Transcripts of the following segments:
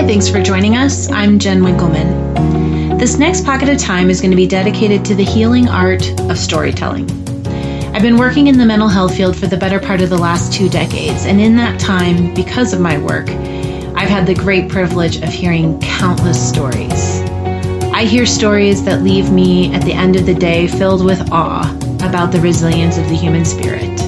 Hi, thanks for joining us. I'm Jen Winkleman. This next pocket of time is going to be dedicated to the healing art of storytelling. I've been working in the mental health field for the better part of the last 2 decades, and in that time, because of my work, I've had the great privilege of hearing countless stories. I hear stories that leave me at the end of the day filled with awe about the resilience of the human spirit.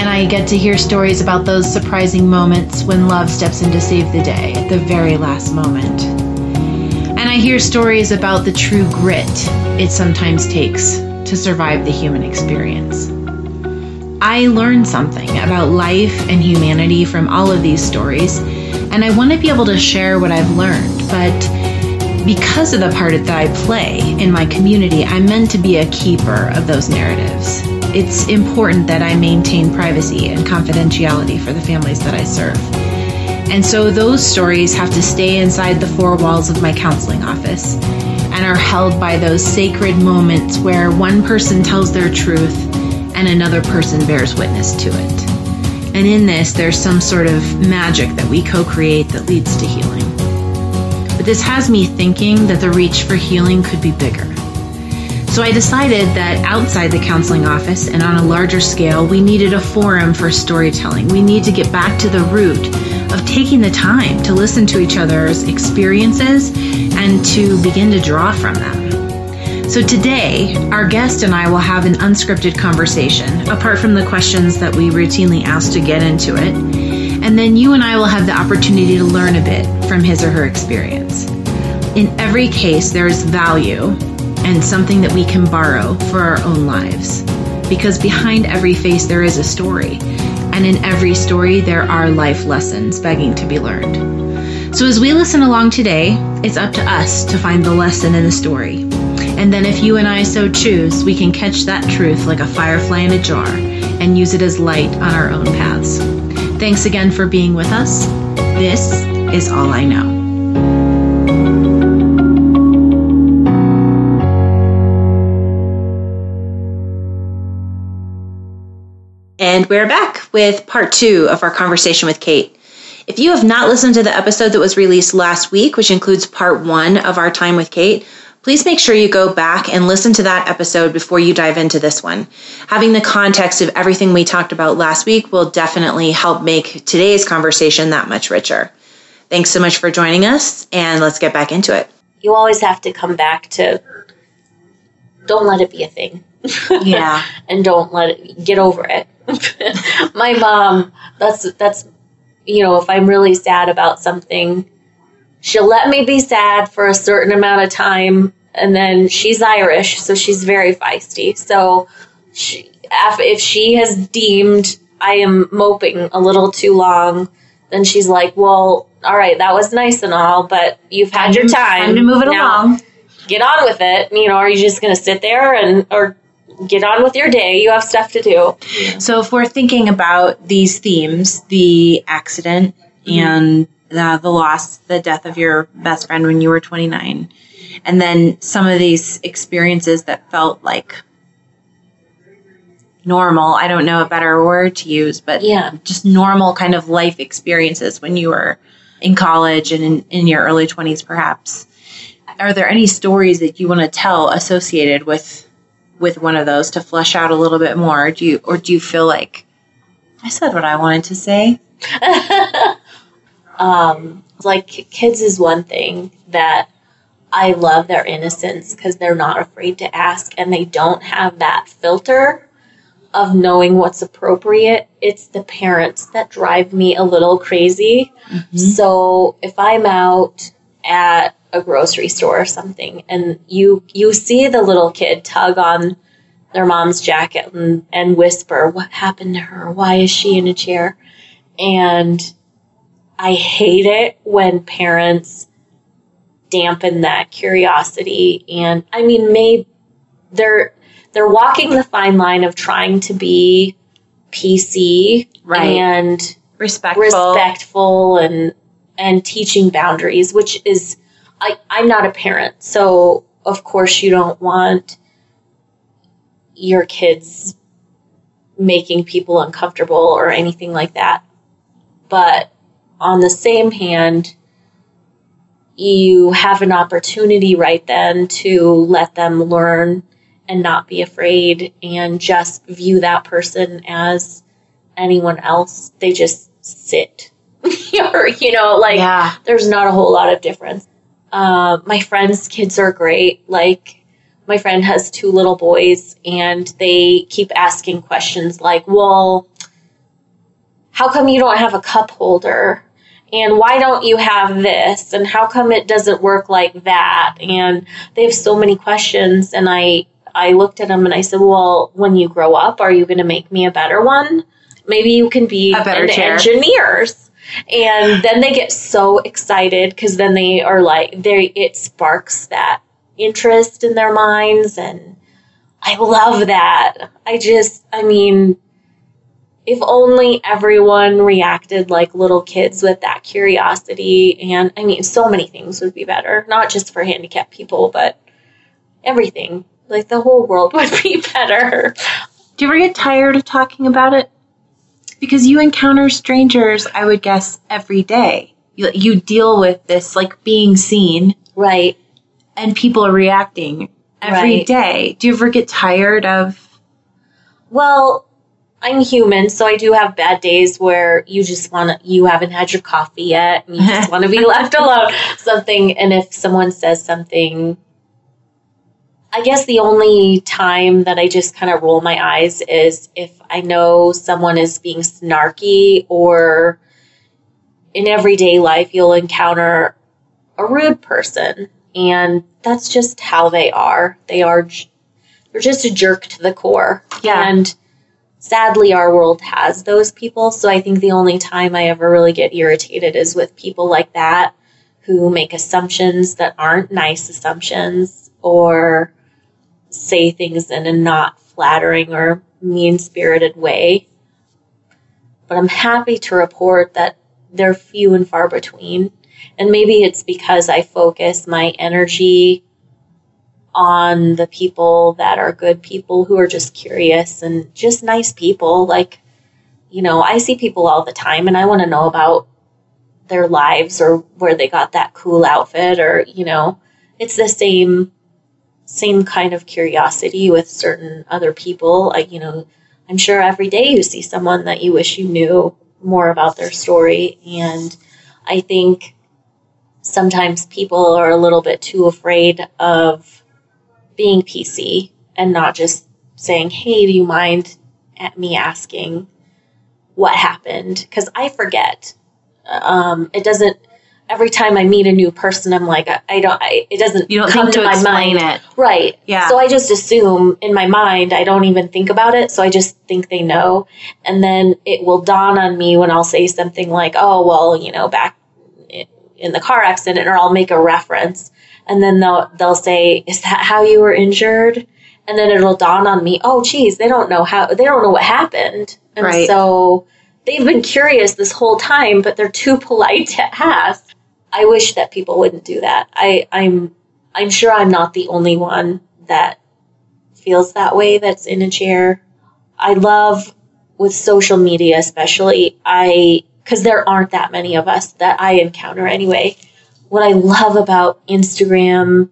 And I get to hear stories about those surprising moments when love steps in to save the day at the very last moment. And I hear stories about the true grit it sometimes takes to survive the human experience. I learned something about life and humanity from all of these stories, and I want to be able to share what I've learned, but because of the part that I play in my community, I'm meant to be a keeper of those narratives. It's important that I maintain privacy and confidentiality for the families that I serve. And so those stories have to stay inside the 4 walls of my counseling office and are held by those sacred moments where one person tells their truth and another person bears witness to it. And in this, there's some sort of magic that we co-create that leads to healing. But this has me thinking that the reach for healing could be bigger. So I decided that outside the counseling office and on a larger scale, we needed a forum for storytelling. We need to get back to the root of taking the time to listen to each other's experiences and to begin to draw from them. So today, our guest and I will have an unscripted conversation, apart from the questions that we routinely ask to get into it. And then you and I will have the opportunity to learn a bit from his or her experience. In every case, there is value and something that we can borrow for our own lives. Because behind every face there is a story, and in every story there are life lessons begging to be learned. So as we listen along today, it's up to us to find the lesson in the story. And then if you and I so choose, we can catch that truth like a firefly in a jar and use it as light on our own paths. Thanks again for being with us. This is All I Know. And we're back with part 2 of our conversation with Kate. If you have not listened to the episode that was released last week, which includes part 1 of our time with Kate, please make sure you go back and listen to that episode before you dive into this one. Having the context of everything we talked about last week will definitely help make today's conversation that much richer. Thanks so much for joining us, and let's get back into it. You always have to come back to don't let it be a thing. Yeah. And don't let it get over it. My mom, that's you know, if I'm really sad about something, she'll let me be sad for a certain amount of time, and then she's Irish, so she's very feisty. So she, if she has deemed I am moping a little too long, then she's like, well, all right, that was nice and all, but you've had your time. Time to move it along. Get on with it. You know, are you just going to sit there or get on with your day? You have stuff to do. Yeah. So if we're thinking about these themes, the accident and the loss, the death of your best friend when you were 29, and then some of these experiences that felt like normal, I don't know a better word to use, but just normal kind of life experiences when you were in college and in your early 20s perhaps. Are there any stories that you want to tell associated with one of those to flesh out a little bit more? Do you feel like I said what I wanted to say? Like kids is one thing that I love their innocence because they're not afraid to ask and they don't have that filter of knowing what's appropriate. It's the parents that drive me a little crazy. Mm-hmm. So if I'm out at a grocery store or something and you see the little kid tug on their mom's jacket and whisper, what happened to her? Why is she in a chair? And I hate it when parents dampen that curiosity. And I mean, they're walking the fine line of trying to be PC and respectful and teaching boundaries, which is, I'm not a parent, so of course you don't want your kids making people uncomfortable or anything like that. But on the same hand, you have an opportunity right then to let them learn and not be afraid and just view that person as anyone else. They just sit or, you know, like yeah. There's not a whole lot of difference. My friend's kids are great. Like my friend has two little boys and they keep asking questions like, well, how come you don't have a cup holder? And why don't you have this? And how come it doesn't work like that? And they have so many questions. And I looked at them and I said, well, when you grow up, are you going to make me a better one? Maybe you can be into engineers. And then they get so excited because then they are like, it sparks that interest in their minds. And I love that. If only everyone reacted like little kids with that curiosity. And so many things would be better, not just for handicapped people, but everything. Like the whole world would be better. Do you ever get tired of talking about it? Because you encounter strangers, I would guess, every day. You deal with this, like being seen. Right. And people are reacting every right. day. Do you ever get tired of? Well, I'm human, so I do have bad days where you haven't had your coffee yet, and you just want to be left alone, something. And if someone says something, I guess the only time that I just kind of roll my eyes is if I know someone is being snarky, or in everyday life, you'll encounter a rude person, and that's just how they are. They're just a jerk to the core. Yeah. And sadly, our world has those people, so I think the only time I ever really get irritated is with people like that who make assumptions that aren't nice assumptions, or say things in a not flattering or mean-spirited way. But I'm happy to report that they're few and far between, and maybe it's because I focus my energy on the people that are good people who are just curious and just nice people. Like, I see people all the time and I want to know about their lives or where they got that cool outfit, or, it's the same kind of curiosity with certain other people. I'm sure every day you see someone that you wish you knew more about their story. And I think sometimes people are a little bit too afraid of being PC and not just saying, hey, do you mind at me asking what happened? Because I forget. Every time I meet a new person, I'm like, it doesn't come to my mind. Right. Yeah. So I just assume in my mind, I don't even think about it. So I just think they know. And then it will dawn on me when I'll say something like, oh, well, back in the car accident, or I'll make a reference. And then they'll say, is that how you were injured? And then it'll dawn on me, oh, geez, they don't know what happened. And right. So they've been curious this whole time, but they're too polite to ask. I wish that people wouldn't do that. I'm sure I'm not the only one that feels that way, that's in a chair. I love with social media especially, because there aren't that many of us that I encounter anyway. What I love about Instagram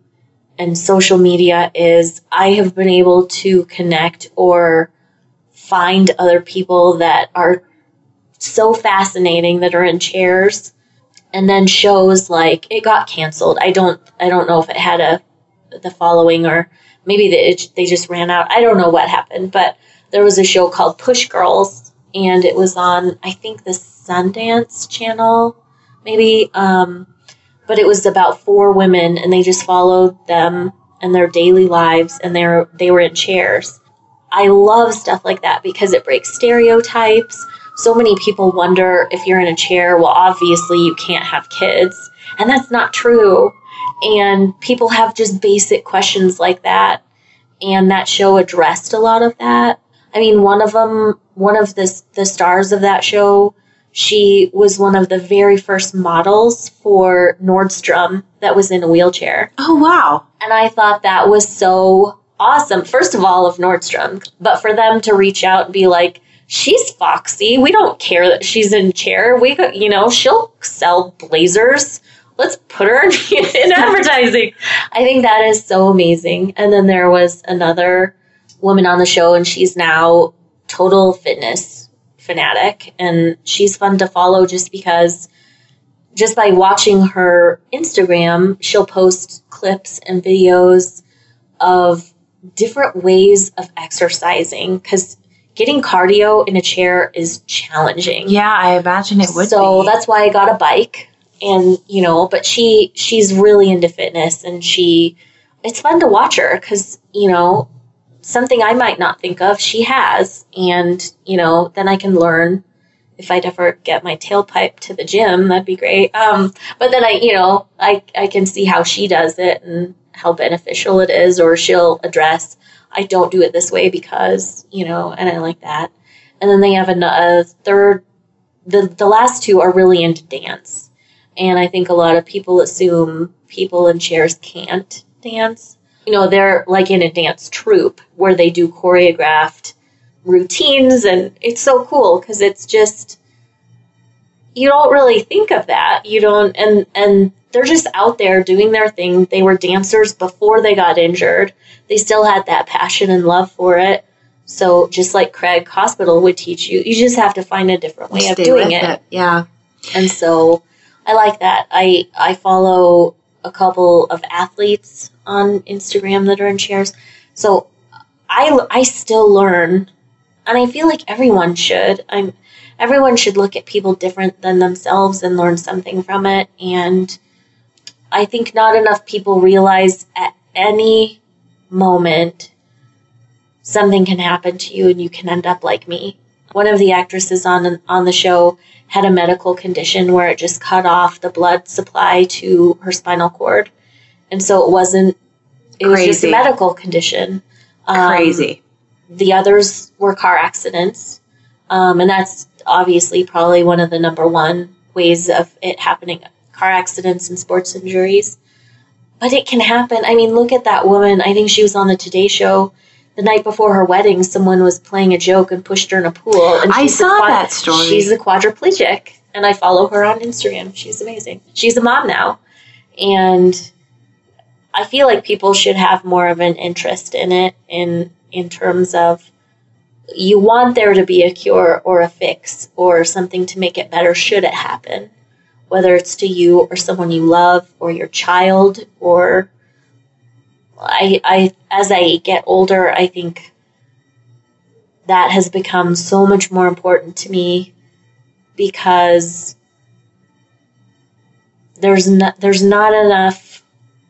and social media is I have been able to connect or find other people that are so fascinating that are in chairs, and then shows like it got canceled. I don't know if it had the following, or maybe they just ran out. I don't know what happened, but there was a show called Push Girls, and it was on, I think, the Sundance Channel, maybe. But it was about four women, and they just followed them and their daily lives, and they were in chairs. I love stuff like that because it breaks stereotypes. So many people wonder, if you're in a chair, well, obviously you can't have kids. And that's not true. And people have just basic questions like that. And that show addressed a lot of that. One of the stars of that show, she was one of the very first models for Nordstrom that was in a wheelchair. Oh, wow. And I thought that was so awesome. First of all, of Nordstrom. But for them to reach out and be like, she's foxy. We don't care that she's in a chair. She'll sell blazers. let's put her in advertising. I think that is so amazing. And then there was another woman on the show, and she's now total fitness fanatic, and she's fun to follow just because just by watching her Instagram, she'll post clips and videos of different ways of exercising, because getting cardio in a chair is challenging. Yeah, I imagine it would be. So that's why I got a bike. And, you know, but she's really into fitness, and it's fun to watch her because, you know, something I might not think of, she has. And, you know, then I can learn. If I'd ever get my tailpipe to the gym, that'd be great. But then I can see how she does it and how beneficial it is, or she'll address, I don't do it this way because, you know, and I like that. And then they have a third, the last two are really into dance. And I think a lot of people assume people in chairs can't dance. You know, they're like in a dance troupe where they do choreographed routines, and it's so cool because it's just, you don't really think of that. You don't, and they're just out there doing their thing. They were dancers before they got injured. They still had that passion and love for it. So just like Craig Hospital would teach you, you just have to find a different way of doing it. Yeah. And so I like that. I follow a couple of athletes on Instagram that are in chairs. So I still learn. And I feel like everyone should. Everyone should look at people different than themselves and learn something from it. And I think not enough people realize at any moment something can happen to you and you can end up like me. One of the actresses on the show had a medical condition where it just cut off the blood supply to her spinal cord. And so it was just a medical condition. Crazy. The others were car accidents, and that's obviously probably one of the number one ways of it happening, car accidents and sports injuries. But it can happen. I mean, look at that woman. I think she was on the Today Show. The night before her wedding, someone was playing a joke and pushed her in a pool. And I saw that story. She's a quadriplegic, and I follow her on Instagram. She's amazing. She's a mom now, and I feel like people should have more of an interest in it in terms of you want there to be a cure or a fix or something to make it better should it happen, whether it's to you or someone you love or your child. Or I as I get older, I think that has become so much more important to me because there's not enough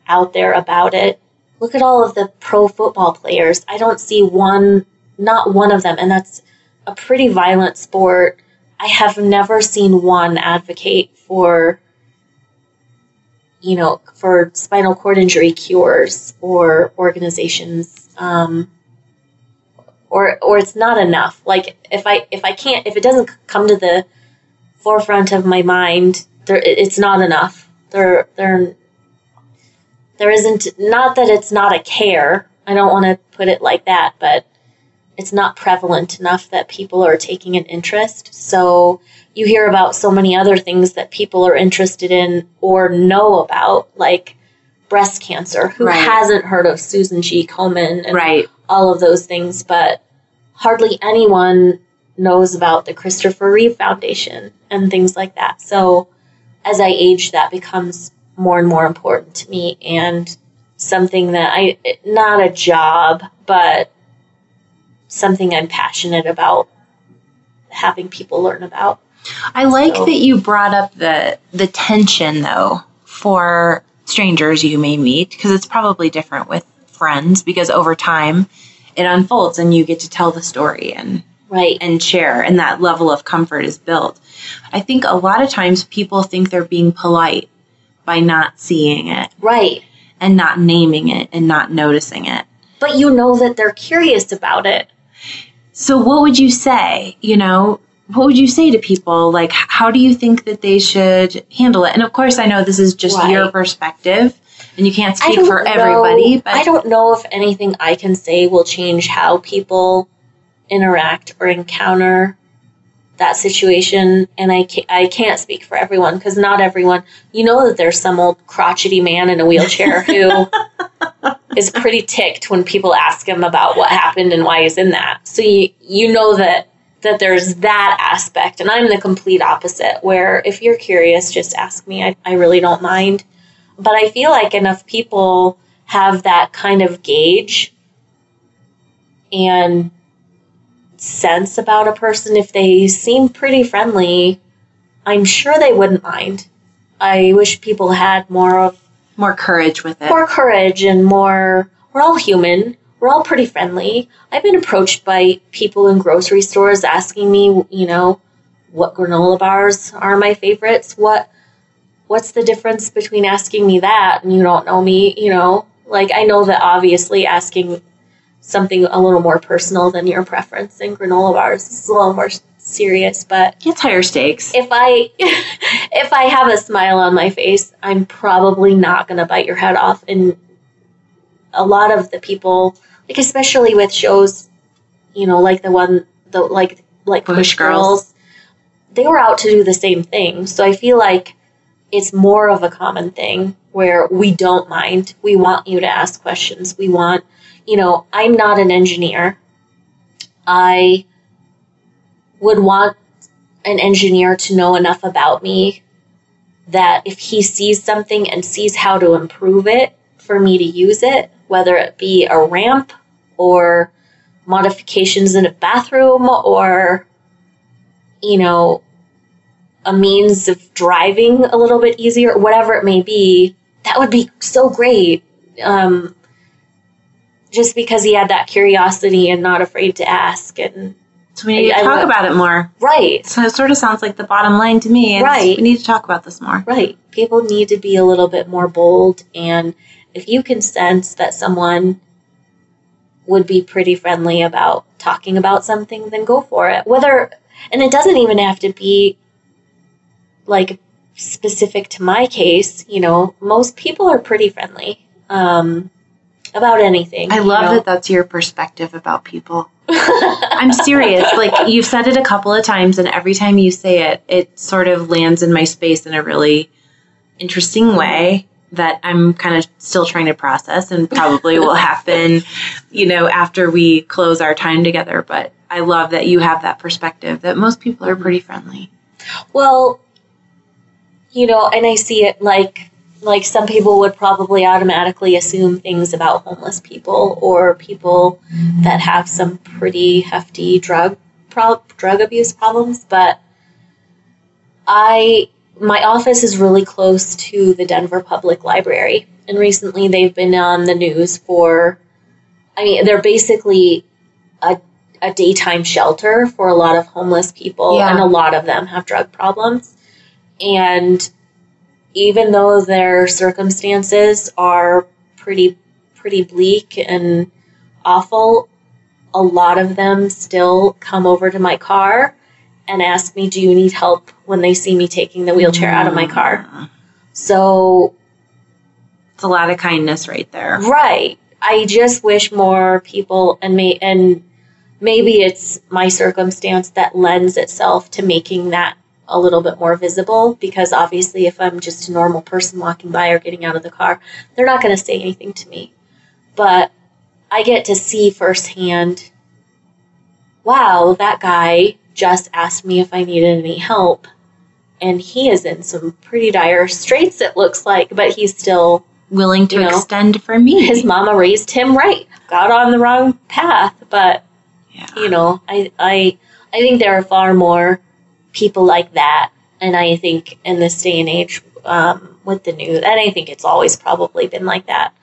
out there about it. Look at all of the pro football players. I don't see not one of them, and that's a pretty violent sport. I have never seen one advocate for, you know, for spinal cord injury cures or organizations, or it's not enough. Like if it doesn't come to the forefront of my mind, it's not enough. There isn't, not that it's not a care, I don't want to put it like that, but it's not prevalent enough that people are taking an interest. So you hear about so many other things that people are interested in or know about, like breast cancer. Who hasn't heard of Susan G. Komen and all of those things? But hardly anyone knows about the Christopher Reeve Foundation and things like that. So as I age, that becomes more and more important to me, and something that not a job, but something I'm passionate about having people learn about. I like that you brought up the tension though for strangers you may meet, because it's probably different with friends, because over time it unfolds and you get to tell the story and share, and that level of comfort is built. I think a lot of times people think they're being polite by not seeing it. Right. And not naming it and not noticing it. But you know that they're curious about it. So what would you say, what would you say to people? Like, how do you think that they should handle it? And of course, I know this is just your perspective and you can't speak for everybody. But I don't know if anything I can say will change how people interact or encounter that situation. And I can't speak for everyone, because not everyone, you know, that there's some old crotchety man in a wheelchair who is pretty ticked when people ask him about what happened and why he's in that. So you know that there's that aspect. And I'm the complete opposite, where if you're curious, just ask me. I really don't mind. But I feel like enough people have that kind of gauge and sense about a person. If they seem pretty friendly, I'm sure they wouldn't mind. I wish people had more courage with it. More courage and more, we're all human. We're all pretty friendly. I've been approached by people in grocery stores asking me, you know, what granola bars are my favorites. What's the difference between asking me that and you don't know me, you know? Like, I know that obviously asking something a little more personal than your preference in granola bars is a little more serious, but it's higher stakes. If I have a smile on my face, I'm probably not going to bite your head off. And a lot of the people, like, especially with shows, you know, like the one, the like Push Girls, they were out to do the same thing. So I feel like it's more of a common thing where we don't mind. We want you to ask questions. We want, you know, I'm not an engineer. I would want an engineer to know enough about me that if he sees something and sees how to improve it for me to use it, whether it be a ramp or modifications in a bathroom or, you know, a means of driving a little bit easier, whatever it may be, that would be so great. Just because he had that curiosity and not afraid to ask. And so we need to talk about it more. Right. So it sort of sounds like the bottom line to me. Right. We need to talk about this more. Right. People need to be a little bit more bold. And if you can sense that someone would be pretty friendly about talking about something, then go for it. And it doesn't even have to be like specific to my case. You know, most people are pretty friendly about anything. I love that that's your perspective about people. I'm serious. Like, you've said it a couple of times, and every time you say it, it sort of lands in my space in a really interesting way that I'm kind of still trying to process and probably will happen, you know, after we close our time together. But I love that you have that perspective that most people are pretty friendly. Well, you know, and I see it like some people would probably automatically assume things about homeless people or people that have some pretty hefty drug abuse problems. But my office is really close to the Denver Public Library, and recently they've been on the news for, I mean, they're basically a daytime shelter for a lot of homeless people, yeah. And a lot of them have drug problems. And even though their circumstances are pretty bleak and awful, a lot of them still come over to my car and ask me, do you need help, when they see me taking the wheelchair out of my car. So it's a lot of kindness right there. Right. I just wish more people, and maybe it's my circumstance that lends itself to making that a little bit more visible, because obviously if I'm just a normal person walking by or getting out of the car, they're not going to say anything to me. But I get to see firsthand, wow, that guy just asked me if I needed any help, and he is in some pretty dire straits, it looks like, but he's still willing to extend for me. His mama raised him right, got on the wrong path, but yeah. You know, I think there are far more people like that, and I think in this day and age, with the news, and I think it's always probably been like that,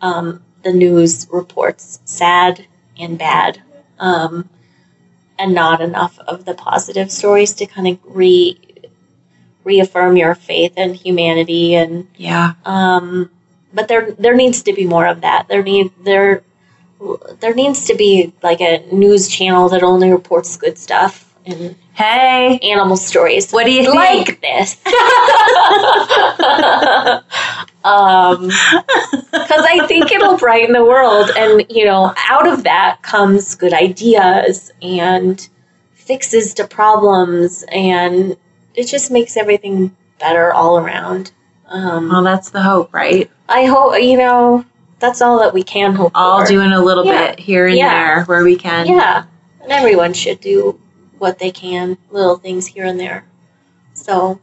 the news reports sad and bad, and not enough of the positive stories to kind of reaffirm your faith in humanity. And yeah, but there needs to be more of that. There needs to be like a news channel that only reports good stuff. And hey, animal stories. What do you think? Like this. Because I think it'll brighten the world. And, you know, out of that comes good ideas and fixes to problems, and it just makes everything better all around. Well, that's the hope, right? I hope, you know, that's all that we can hope all for. All doing a little bit here and there where we can. Yeah, and everyone should do what they can, little things here and there. So,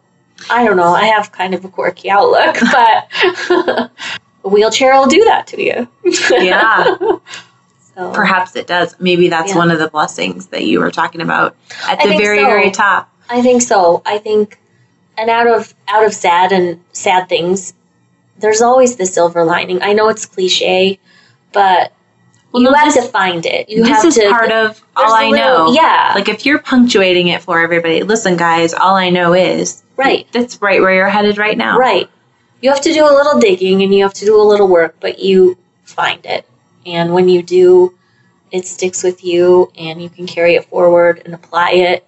I don't know, I have kind of a quirky outlook, but a wheelchair will do that to you. Yeah. So, perhaps it does. Maybe that's one of the blessings that you were talking about at the very, very top. I think so. I think, and out of sad things, there's always the silver lining. I know it's cliche, but you have to find it. This is part of all I know. Yeah. Like, if you're punctuating it for everybody, listen, guys, all I know is. Right. That's right where you're headed right now. Right. You have to do a little digging and you have to do a little work, but you find it. And when you do, it sticks with you and you can carry it forward and apply it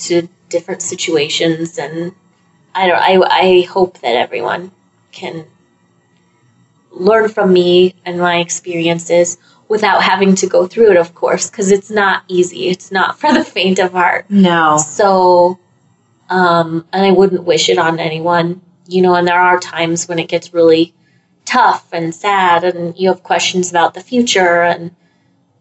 to different situations. And I hope that everyone can learn from me and my experiences without having to go through it, of course, because it's not easy. It's not for the faint of heart. No. So, and I wouldn't wish it on anyone, you know, and there are times when it gets really tough and sad and you have questions about the future and,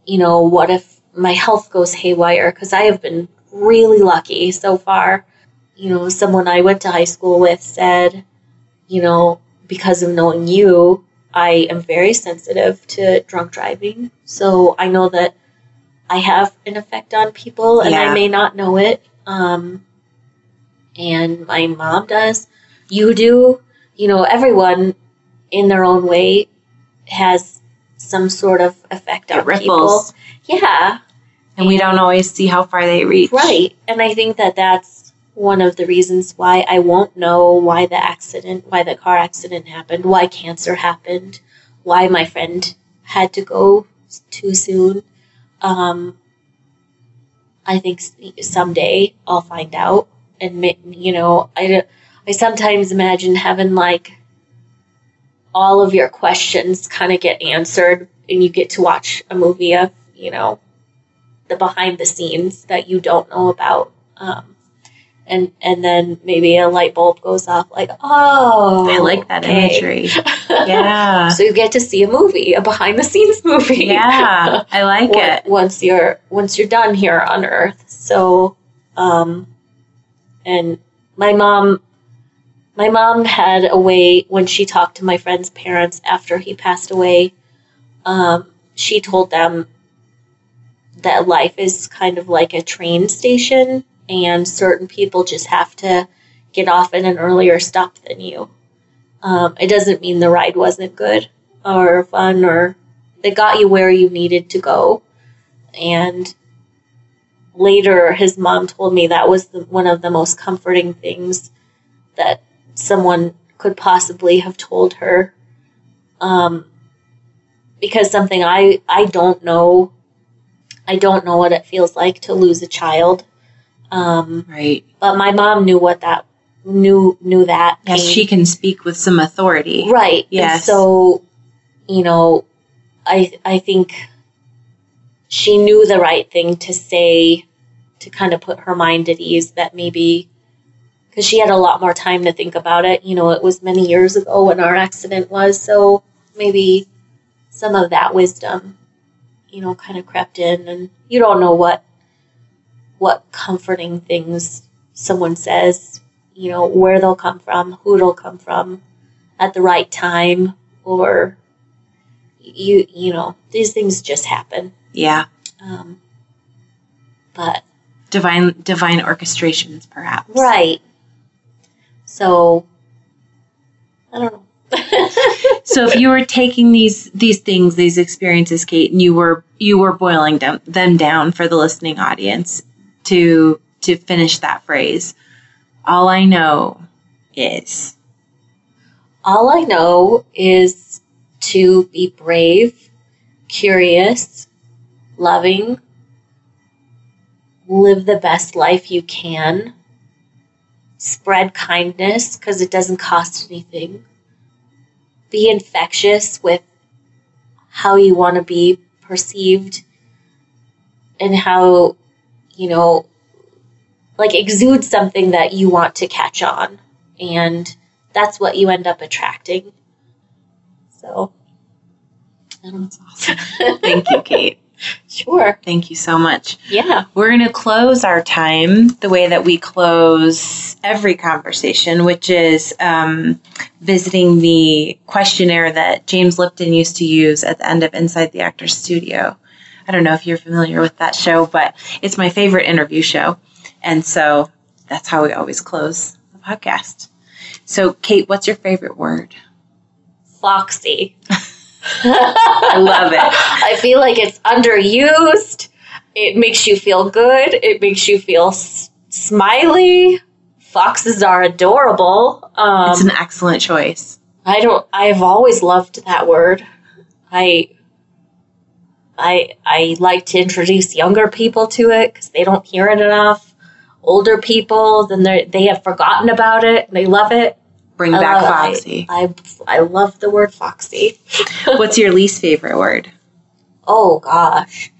you know, what if my health goes haywire? Because I have been really lucky so far. You know, someone I went to high school with said, you know, because of knowing you, I am very sensitive to drunk driving. So I know that I have an effect on people and I may not know it. And my mom does. You do. You know, everyone in their own way has some sort of effect on ripples. People. Yeah. And we don't always see how far they reach. Right. And I think that that's one of the reasons why I won't know why the car accident happened, why cancer happened, why my friend had to go too soon. I think someday I'll find out. And, you know, I sometimes imagine having, like, all of your questions kind of get answered and you get to watch a movie of, you know, the behind the scenes that you don't know about. And then maybe a light bulb goes off, like, oh. I like that imagery. Yeah. So you get to see a movie, a behind the scenes movie. Yeah, I like it. Once you're done here on Earth. So, and my mom had a way, when she talked to my friend's parents after he passed away, she told them that life is kind of like a train station and certain people just have to get off at an earlier stop than you. It doesn't mean the ride wasn't good or fun, or they got you where you needed to go. And later, his mom told me that was one of the most comforting things that someone could possibly have told her. Because something I don't know what it feels like to lose a child. Right. But my mom knew that. Yes, she can speak with some authority. Right. Yes. And so, you know, I think she knew the right thing to say to kind of put her mind at ease, that maybe, because she had a lot more time to think about it. You know, it was many years ago when our accident was, so maybe some of that wisdom, you know, kind of crept in. And you don't know what comforting things someone says, you know, where they'll come from, who it'll come from at the right time, or, you know, these things just happen. Yeah. But divine orchestrations, perhaps. Right. So I don't know. So if you were taking these things, these experiences, Kate, and you were boiling them down for the listening audience to finish that phrase, all I know is to be brave, curious, loving, live the best life you can, spread kindness because it doesn't cost anything, be infectious with how you want to be perceived and how you know, like exude something that you want to catch on, and that's what you end up attracting. So, I don't know. That's awesome. Thank you, Kate. Sure. Thank you so much. Yeah. We're going to close our time the way that we close every conversation, which is visiting the questionnaire that James Lipton used to use at the end of Inside the Actors Studio. I don't know if you're familiar with that show, but it's my favorite interview show. And so that's how we always close the podcast. So, Kate, what's your favorite word? Foxy. I love it. I feel like it's underused. It makes you feel good. It makes you feel smiley. Foxes are adorable. It's an excellent choice. I've always loved that word. I like to introduce younger people to it because they don't hear it enough. Older people, then they have forgotten about it. They love it. Bring back foxy. I love the word foxy. What's your least favorite word? Oh, gosh.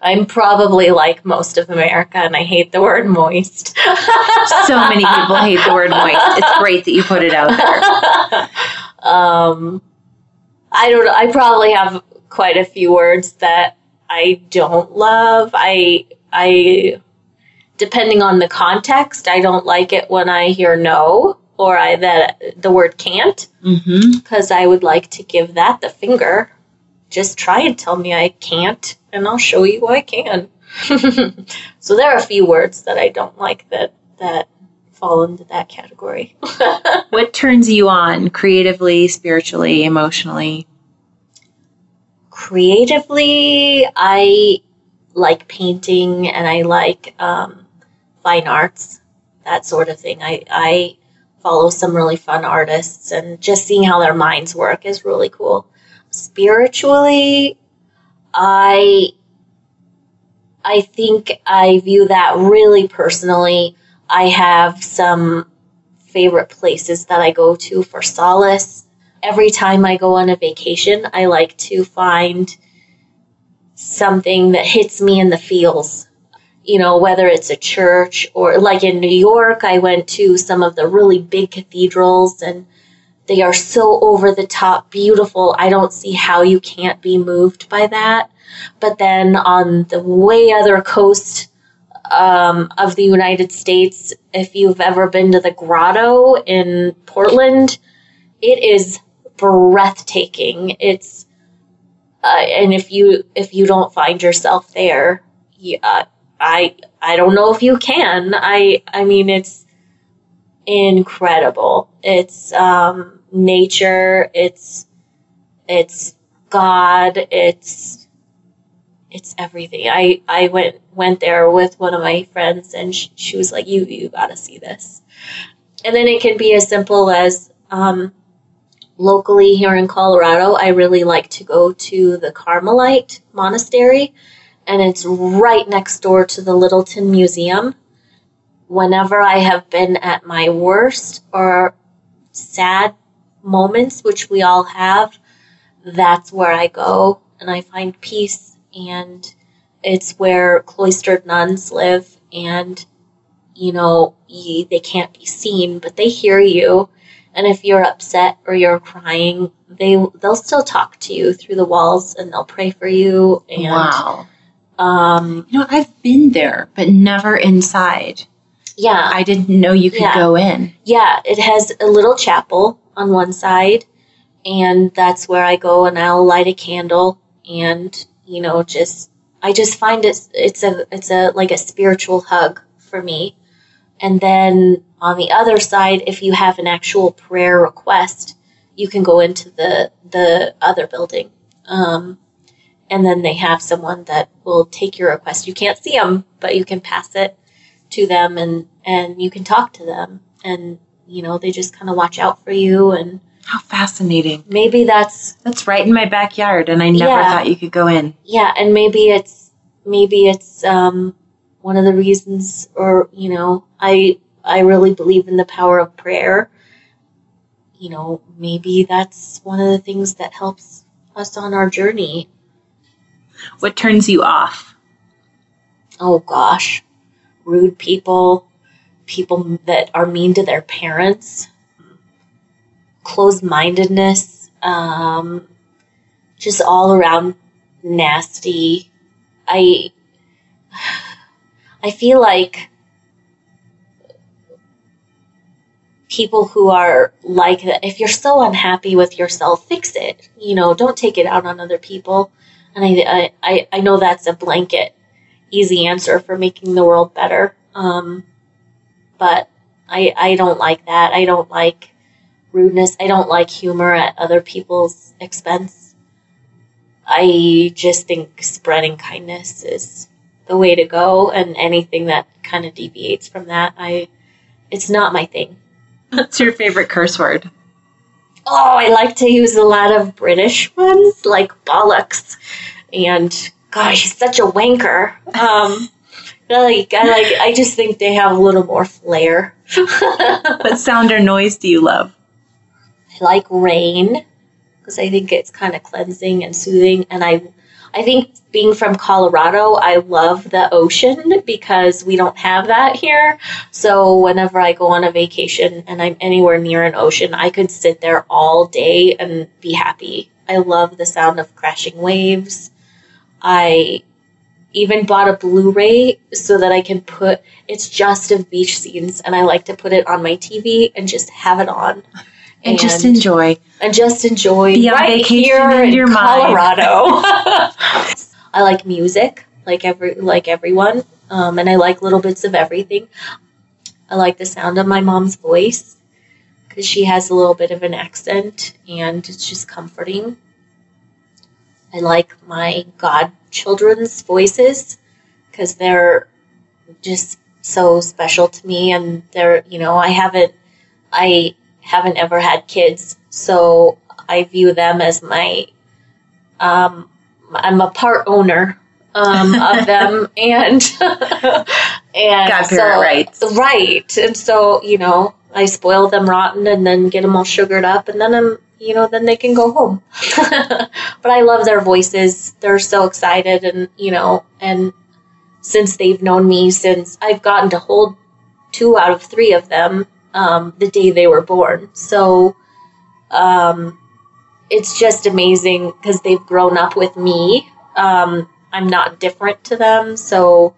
I'm probably like most of America, and I hate the word moist. So many people hate the word moist. It's great that you put it out there. I don't know. I probably have quite a few words that I don't love. I depending on the context, I don't like it when I hear no or the word can't, because I would like to give that the finger. Just try and tell me I can't, and I'll show you I can. So there are a few words that I don't like that fall into that category. What turns you on creatively, spiritually, emotionally? Creatively, I like painting, and I like fine arts, that sort of thing. I follow some really fun artists, and just seeing how their minds work is really cool. Spiritually, I think I view that really personally. I have some favorite places that I go to for solace. Every time I go on a vacation, I like to find something that hits me in the feels, you know, whether it's a church or like in New York, I went to some of the really big cathedrals, and they are so over the top beautiful. I don't see how you can't be moved by that. But then on the way other coast of the United States, if you've ever been to the Grotto in Portland, it is breathtaking. It's and if you don't find yourself there, I don't know if you can. I mean, it's incredible. It's nature. It's God. It's everything. I went there with one of my friends, and she was like, "You gotta see this." And then it can be as simple as. Locally here in Colorado, I really like to go to the Carmelite Monastery, and it's right next door to the Littleton Museum. Whenever I have been at my worst or sad moments, which we all have, that's where I go, and I find peace, and it's where cloistered nuns live, and, you know, they can't be seen, but they hear you. And if you're upset or you're crying, they'll still talk to you through the walls, and they'll pray for you. And, wow. You know, I've been there, but never inside. Yeah. I didn't know you could go in. Yeah. It has a little chapel on one side, and that's where I go, and I'll light a candle, and, you know, I just find it's like a spiritual hug for me. And then on the other side, if you have an actual prayer request, you can go into the other building. And then they have someone that will take your request. You can't see them, but you can pass it to them, and you can talk to them. And, you know, they just kind of watch out for you. And how fascinating. Maybe that's right in my backyard, and I never thought you could go in. Yeah, and maybe it's one of the reasons, or, you know, I really believe in the power of prayer. You know, maybe that's one of the things that helps us on our journey. What turns you off? Oh, gosh. Rude people. People that are mean to their parents. Closed-mindedness. Just all around nasty. I feel like people who are like that, if you're so unhappy with yourself, fix it. You know, don't take it out on other people. And I know that's a blanket, easy answer for making the world better. But I don't like that. I don't like rudeness. I don't like humor at other people's expense. I just think spreading kindness is the way to go, and anything that kind of deviates from that, it's not my thing. What's your favorite curse word? Oh, I like to use a lot of British ones, like bollocks, and gosh, he's such a wanker. I just think they have a little more flair. What sound or noise do you love? I like rain, because I think it's kind of cleansing and soothing, and I think being from Colorado, I love the ocean because we don't have that here. So whenever I go on a vacation and I'm anywhere near an ocean, I could sit there all day and be happy. I love the sound of crashing waves. I even bought a Blu-ray so that I can put, it's just of beach scenes, and I like to put it on my TV and just have it on. And just enjoy. And just enjoy. Be on vacation here in your Colorado. I like music, like everyone, and I like little bits of everything. I like the sound of my mom's voice because she has a little bit of an accent, and it's just comforting. I like my godchildren's voices because they're just so special to me, and they're, you know, I haven't ever had kids, so I view them as my, I'm a part owner of them, and godparent rights. Right, and so, you know, I spoil them rotten and then get them all sugared up, and then then they can go home. But I love their voices; they're so excited, and since they've known me, since I've gotten to hold 2 out of 3 of them. The day they were born. So it's just amazing because they've grown up with me. I'm not different to them. So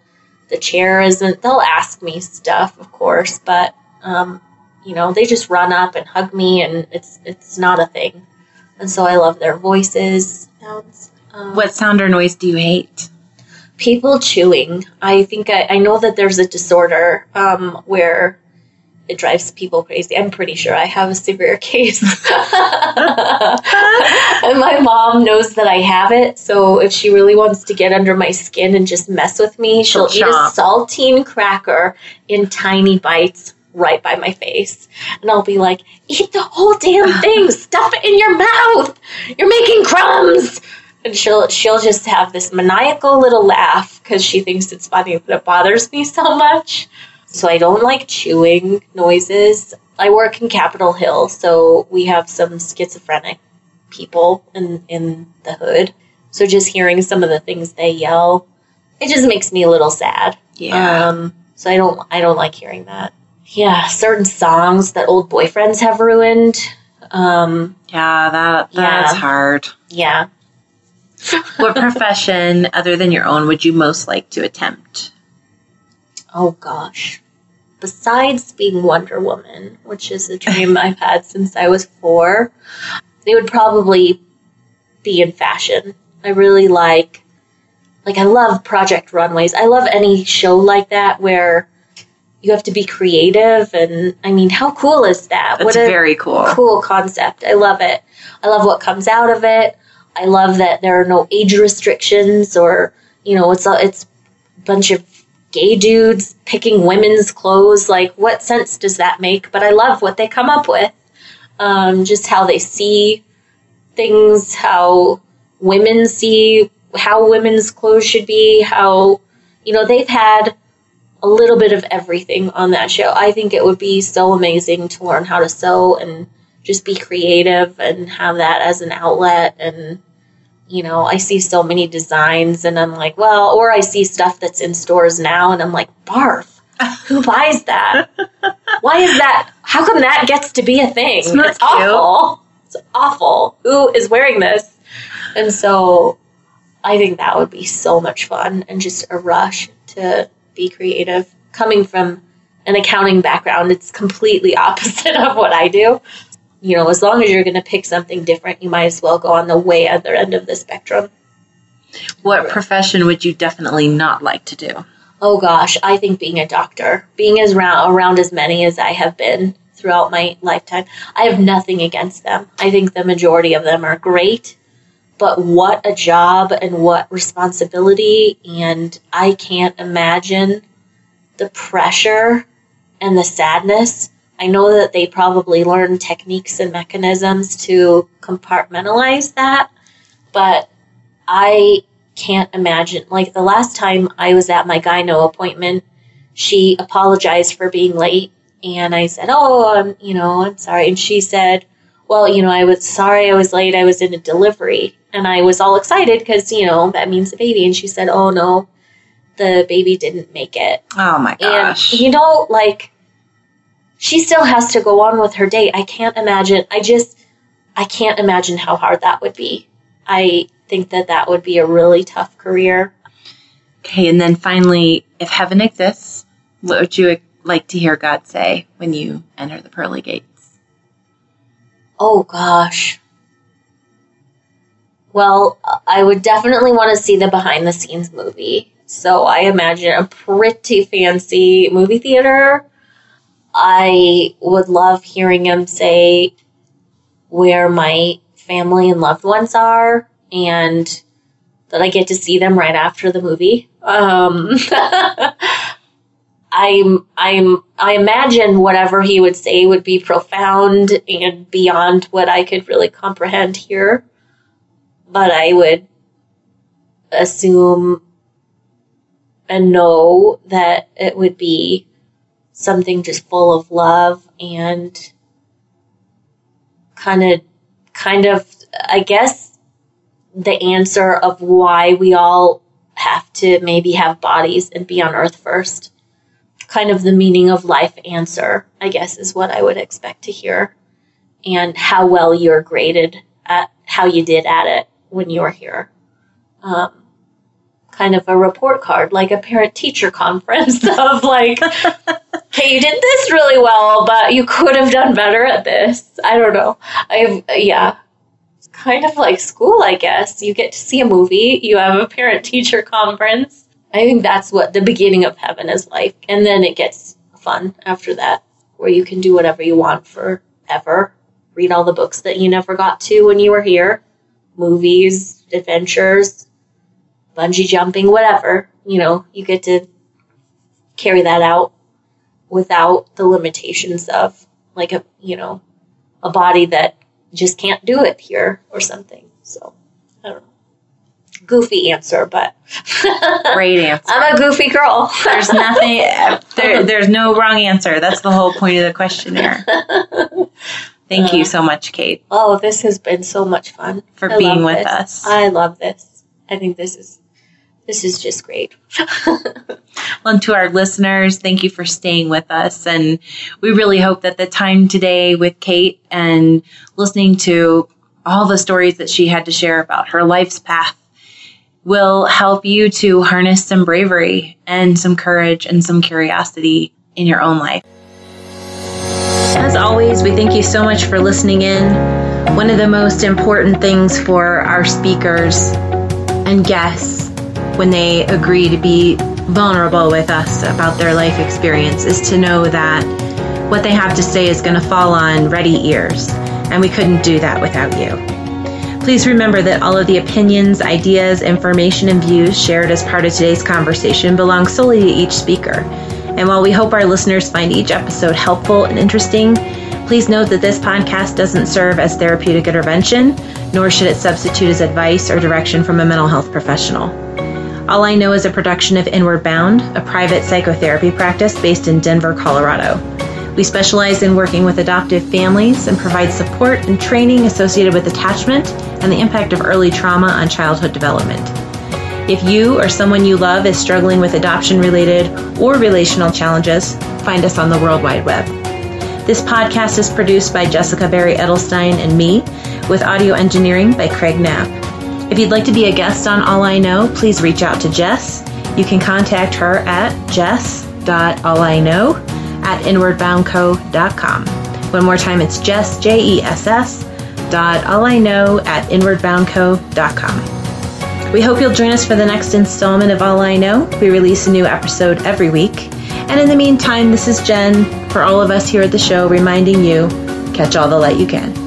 the chair isn't, they'll ask me stuff, of course, but, they just run up and hug me, and it's not a thing. And so I love their voices. What sound or noise do you hate? People chewing. I think I know that there's a disorder where it drives people crazy. I'm pretty sure I have a severe case. And my mom knows that I have it, so if she really wants to get under my skin and just mess with me, she'll eat a saltine cracker in tiny bites right by my face. And I'll be like, eat the whole damn thing! Stuff it in your mouth! You're making crumbs! And she'll just have this maniacal little laugh because she thinks it's funny, but it bothers me so much. So I don't like chewing noises. I work in Capitol Hill, so we have some schizophrenic people in the hood. So just hearing some of the things they yell, it just makes me a little sad. Yeah. So I don't like hearing that. Yeah, certain songs that old boyfriends have ruined. Yeah, that's hard. Yeah. What profession other than your own would you most like to attempt? Oh, gosh. Besides being Wonder Woman, which is a dream I've had since I was 4, they would probably be in fashion. I really I love Project Runways. I love any show like that where you have to be creative. And, I mean, how cool is that? That's very cool. Cool concept. I love it. I love what comes out of it. I love that there are no age restrictions, or, it's a bunch of gay dudes picking women's clothes. Like, what sense does that make? But I love what they come up with, just how they see things, how women see how women's clothes should be, how, they've had a little bit of everything on that show. I think it would be so amazing to learn how to sew and just be creative and have that as an outlet, and you know, I see so many designs and I'm like, well, or I see stuff that's in stores now and I'm like, barf. Who buys that? Why is that? How come that gets to be a thing? It's awful. It's awful. Who is wearing this? And so I think that would be so much fun and just a rush to be creative. Coming from an accounting background, it's completely opposite of what I do. You know, as long as you're going to pick something different, you might as well go on the way other end of the spectrum. What profession would you definitely not like to do? Oh gosh, I think being a doctor, being as around as many as I have been throughout my lifetime, I have nothing against them. I think the majority of them are great, but what a job and what responsibility, and I can't imagine the pressure and the sadness. I know that they probably learn techniques and mechanisms to compartmentalize that, but I can't imagine. Like the last time I was at my gyno appointment, she apologized for being late, and I said, oh, I'm sorry. And she said, well, you know, I was sorry I was late. I was in a delivery, and I was all excited because, you know, that means the baby. And she said, oh no, the baby didn't make it. Oh my gosh. And, you know, like she still has to go on with her day. I can't imagine. I can't imagine how hard that would be. I think that would be a really tough career. Okay, and then finally, if heaven exists, what would you like to hear God say when you enter the pearly gates? Oh, gosh. Well, I would definitely want to see the behind-the-scenes movie. So I imagine a pretty fancy movie theater. I would love hearing him say where my family and loved ones are, and that I get to see them right after the movie. I imagine whatever he would say would be profound and beyond what I could really comprehend here. But I would assume and know that it would be something just full of love and kind of, I guess, the answer of why we all have to maybe have bodies and be on earth first. Kind of the meaning of life answer, I guess, is what I would expect to hear. And how well you're graded at how you did at it when you were here. Kind of a report card, like a parent-teacher conference of like, hey, you did this really well, but you could have done better at this. I don't know. Kind of like school, I guess. You get to see a movie. You have a parent-teacher conference. I think that's what the beginning of heaven is like. And then it gets fun after that, where you can do whatever you want forever. Read all the books that you never got to when you were here. Movies, adventures, bungee jumping, whatever. You know, you get to carry that out without the limitations of, like, a body that just can't do it here or something. So, I don't know. Goofy answer, but great answer. I'm a goofy girl. There's nothing, there's no wrong answer. That's the whole point of the questionnaire. Thank you so much, Kate. Oh, this has been so much fun. For being with us. I love this. I think this is just great. Well, and to our listeners, thank you for staying with us. And we really hope that the time today with Kate and listening to all the stories that she had to share about her life's path will help you to harness some bravery and some courage and some curiosity in your own life. As always, we thank you so much for listening in. One of the most important things for our speakers and guests when they agree to be vulnerable with us about their life experience is to know that what they have to say is going to fall on ready ears, and we couldn't do that without you. Please remember that all of the opinions, ideas, information, and views shared as part of today's conversation belong solely to each speaker. And while we hope our listeners find each episode helpful and interesting, please note that this podcast doesn't serve as therapeutic intervention, nor should it substitute as advice or direction from a mental health professional. All I Know is a production of Inward Bound, a private psychotherapy practice based in Denver, Colorado. We specialize in working with adoptive families and provide support and training associated with attachment and the impact of early trauma on childhood development. If you or someone you love is struggling with adoption-related or relational challenges, find us on the World Wide Web. This podcast is produced by Jessica Barry Edelstein and me, with audio engineering by Craig Knapp. If you'd like to be a guest on All I Know, please reach out to Jess. You can contact her at jess.allIknow@inwardboundco.com. One more time, it's Jess, jess.allIknow@inwardboundco.com. We hope you'll join us for the next installment of All I Know. We release a new episode every week. And in the meantime, this is Jen for all of us here at the show, reminding you, catch all the light you can.